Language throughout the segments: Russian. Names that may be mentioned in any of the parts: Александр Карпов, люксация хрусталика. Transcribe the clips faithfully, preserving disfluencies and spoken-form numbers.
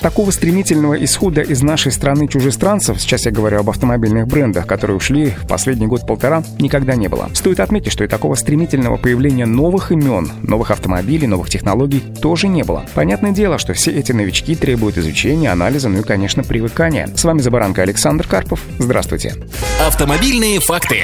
Такого стремительного исхода из нашей страны чужестранцев, сейчас я говорю об автомобильных брендах, которые ушли в последний год-полтора, никогда не было. Стоит отметить, что и такого стремительного появления новых имен, новых автомобилей, новых технологий тоже не было. Понятное дело, что все эти новички требуют изучения, анализа, ну и, конечно, привыкания. С вами «За баранкой» Александр Карпов. Здравствуйте. Автомобильные факты.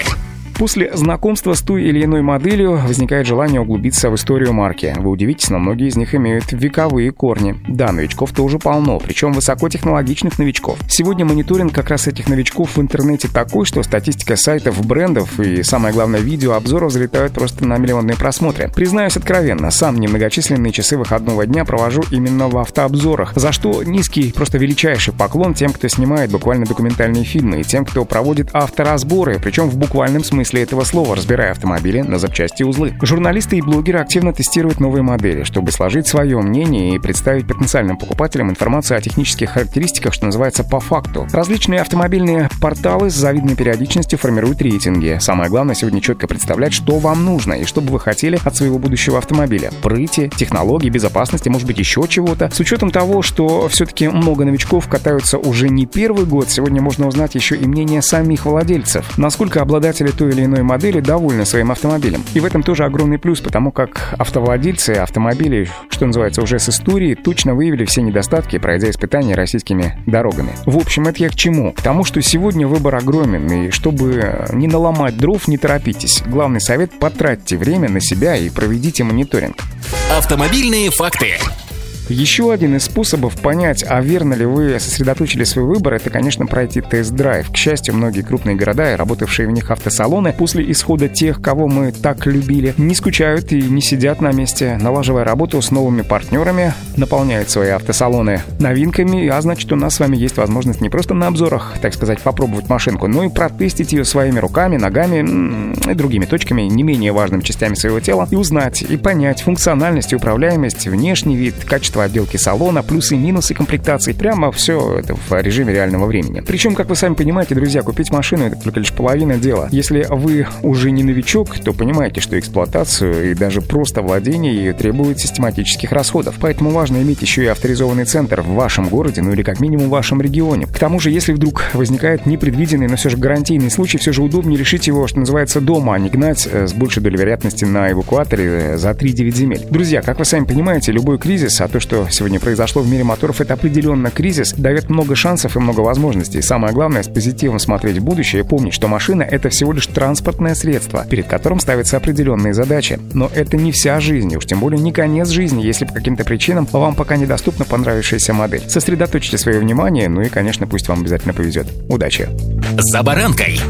После знакомства с той или иной моделью возникает желание углубиться в историю марки. Вы удивитесь, но многие из них имеют вековые корни. Да, новичков тоже полно, причем высокотехнологичных новичков. Сегодня мониторинг как раз этих новичков в интернете такой, что статистика сайтов, брендов и, самое главное, видео обзоров залетают просто на миллионные просмотры. Признаюсь откровенно, сам немногочисленные часы выходного дня провожу именно в автообзорах, за что низкий, просто величайший поклон тем, кто снимает буквально документальные фильмы, и тем, кто проводит авторазборы, причем в буквальном смысле этого слова, разбирая автомобили на запчасти и узлы. Журналисты и блогеры активно тестируют новые модели, чтобы сложить свое мнение и представить потенциальным покупателям информацию о технических характеристиках, что называется, по факту. Различные автомобильные порталы с завидной периодичностью формируют рейтинги. Самое главное сегодня четко представлять, что вам нужно и что бы вы хотели от своего будущего автомобиля. Прыти, технологии, безопасности, может быть, еще чего-то. С учетом того, что все-таки много новичков катаются уже не первый год, сегодня можно узнать еще и мнение самих владельцев. Насколько обладатели той или иной модели довольны своим автомобилем. И в этом тоже огромный плюс, потому как автовладельцы автомобилей, что называется, уже с историей, точно выявили все недостатки, пройдя испытания российскими дорогами. В общем, это я к чему? К тому, что сегодня выбор огромен, и чтобы не наломать дров, не торопитесь. Главный совет – потратьте время на себя и проведите мониторинг. Автомобильные факты. Еще один из способов понять, а верно ли вы сосредоточили свой выбор, это, конечно, пройти тест-драйв. К счастью, многие крупные города и работавшие в них автосалоны после исхода тех, кого мы так любили, не скучают и не сидят на месте, налаживая работу с новыми партнерами, наполняют свои автосалоны новинками, а значит, у нас с вами есть возможность не просто на обзорах, так сказать, попробовать машинку, но и протестить ее своими руками, ногами и другими точками, не менее важными частями своего тела, и узнать, и понять функциональность, управляемость, внешний вид, качество отделки салона, плюсы, минусы, комплектации. Прямо все это в режиме реального времени. Причем, как вы сами понимаете, друзья, купить машину — это только лишь половина дела. Если вы уже не новичок, то понимаете, что эксплуатацию и даже просто владение ее требует систематических расходов. Поэтому важно иметь еще и авторизованный центр в вашем городе, ну или как минимум в вашем регионе. К тому же, если вдруг возникает непредвиденный, но все же гарантийный случай, все же удобнее решить его, что называется, дома, а не гнать с большей долей вероятности на эвакуаторе за три девять земель. Друзья, как вы сами понимаете, любой кризис, а то, что что сегодня произошло в мире моторов, это определенно кризис, дает много шансов и много возможностей. Самое главное, с позитивом смотреть в будущее и помнить, что машина — это всего лишь транспортное средство, перед которым ставятся определенные задачи. Но это не вся жизнь, уж тем более не конец жизни, если по каким-то причинам вам пока недоступна понравившаяся модель. Сосредоточьте свое внимание, ну и, конечно, пусть вам обязательно повезет. Удачи! За баранкой!